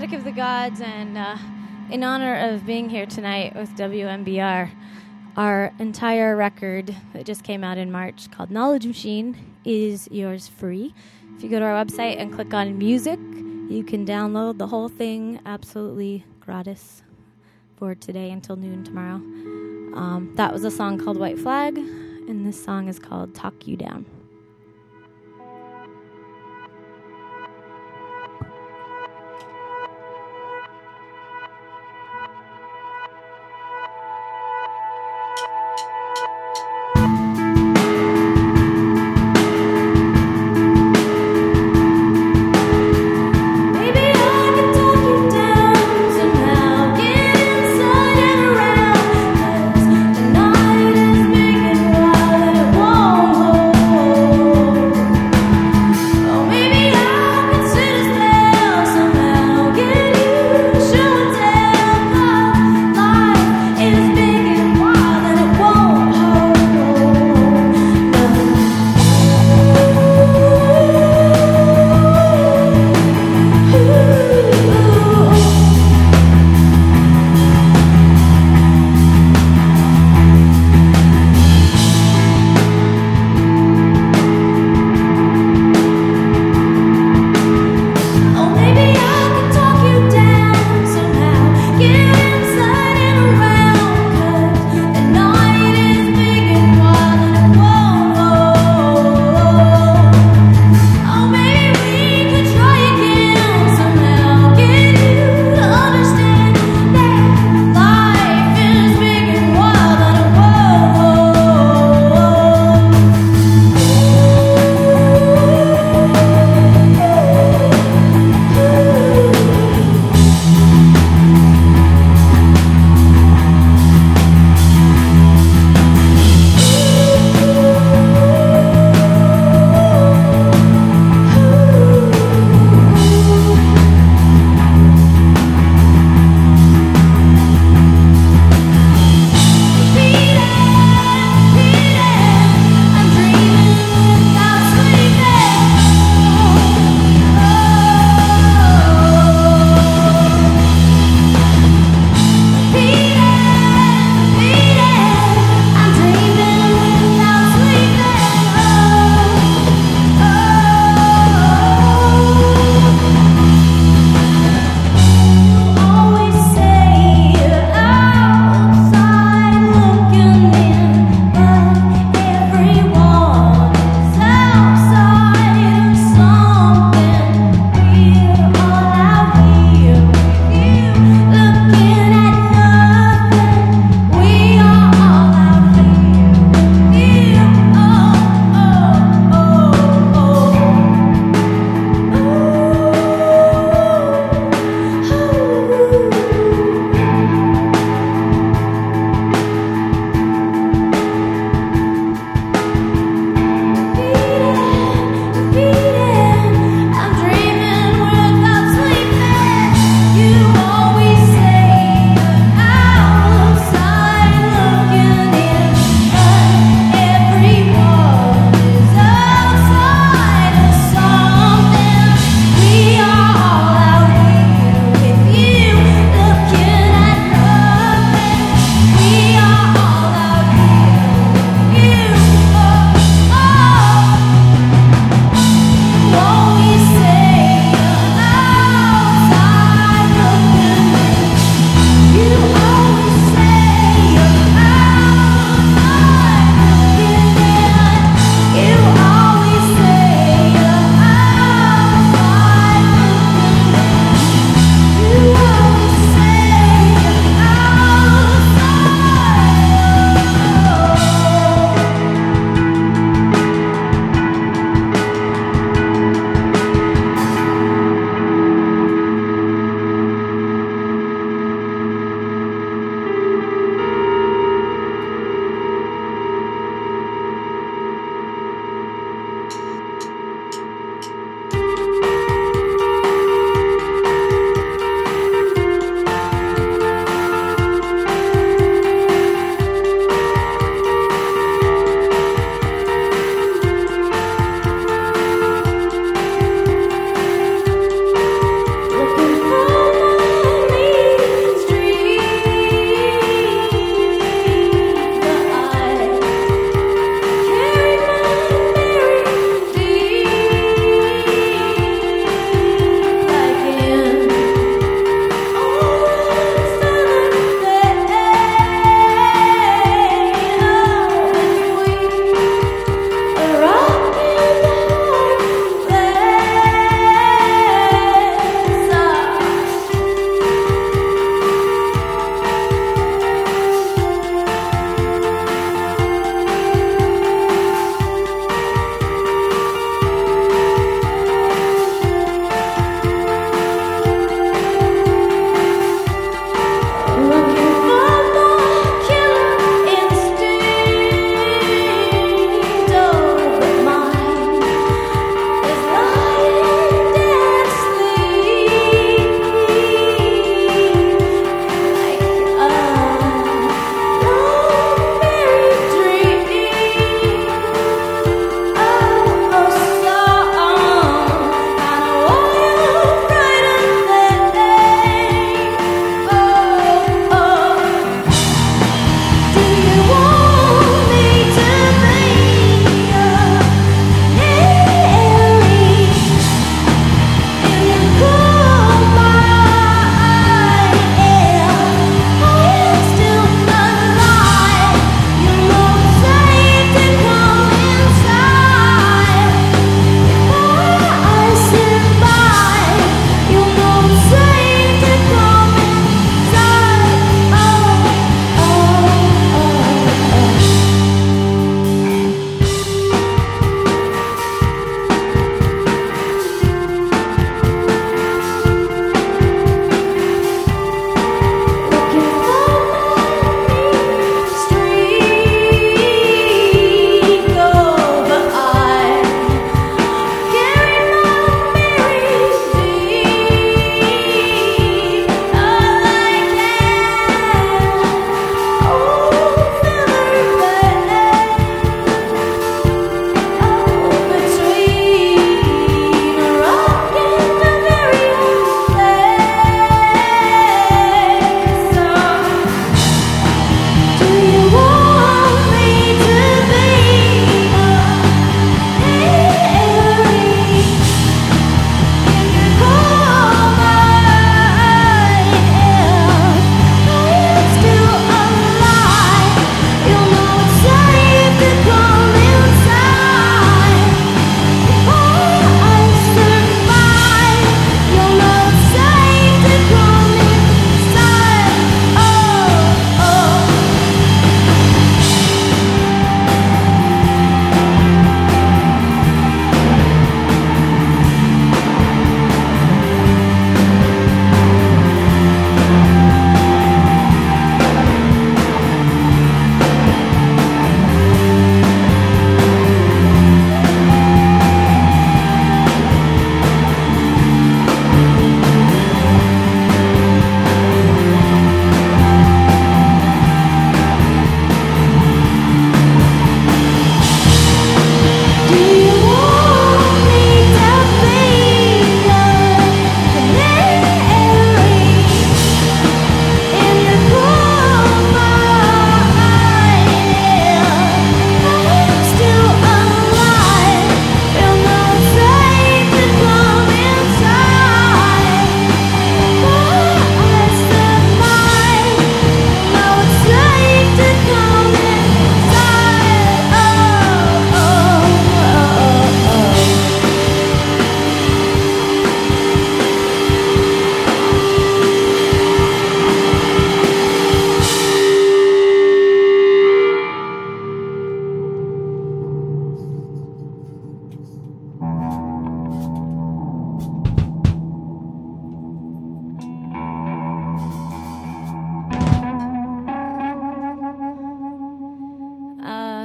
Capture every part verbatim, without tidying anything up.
Static of the Gods, and uh, in honor of being here tonight with W M B R, our entire record that just came out in March called Knowledge Machine is yours free. If you go to our website and click on music, you can download the whole thing absolutely gratis for today until noon tomorrow. Um, that was a song called White Flag, and this song is called Talk You Down. Oh,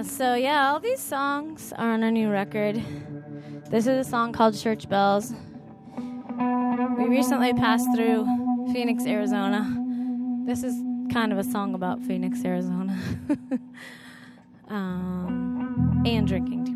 so yeah, all these songs are on our new record. This is a song called Church Bells. We recently passed through Phoenix, Arizona. This is kind of a song about Phoenix, Arizona. um, and drinking too much.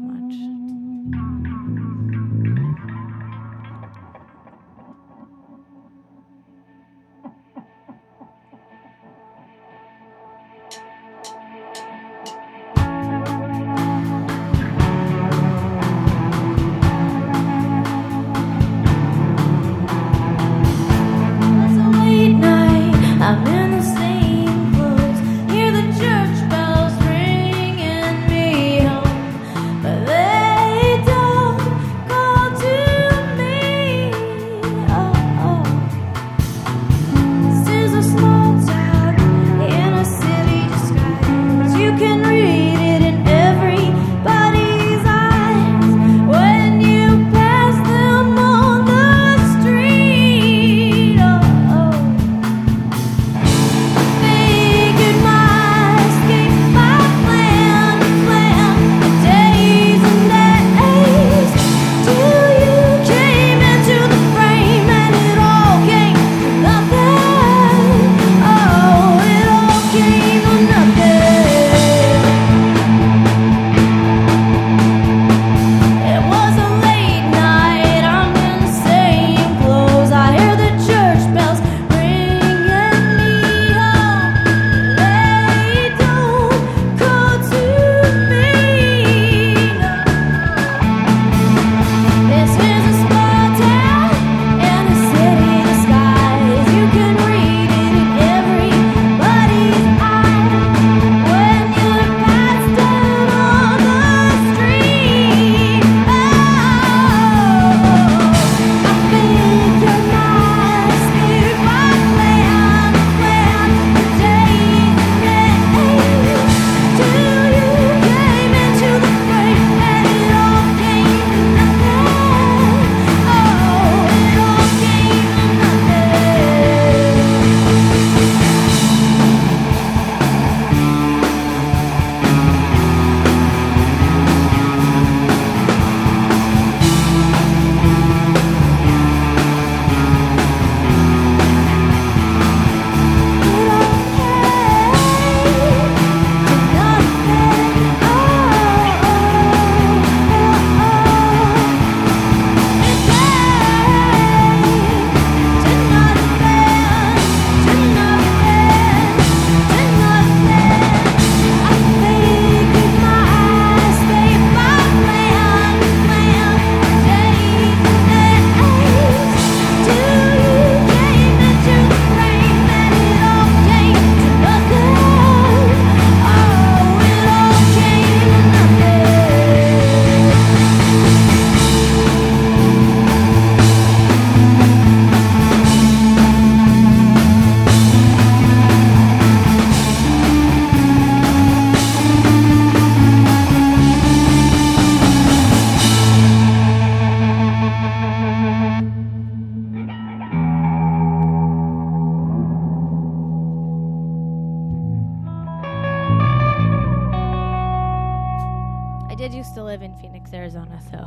Arizona, so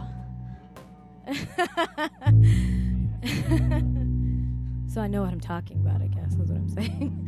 so I know what I'm talking about, I guess, is what I'm saying.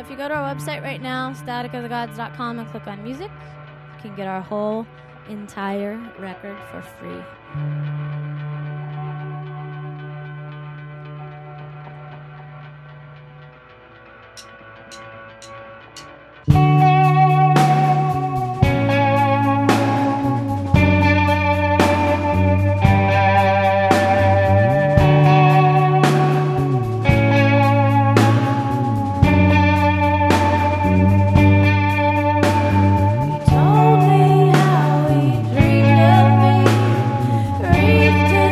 So if you go to our website right now, static of the gods dot com, and click on music, you can get our whole entire record for free. Thank you.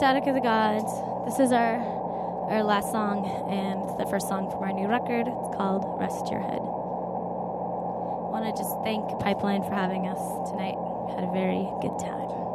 Static of the Gods. This is our, our last song and the first song from our new record. It's called Rest Your Head. I want to just thank Pipeline for having us tonight. Had a very good time.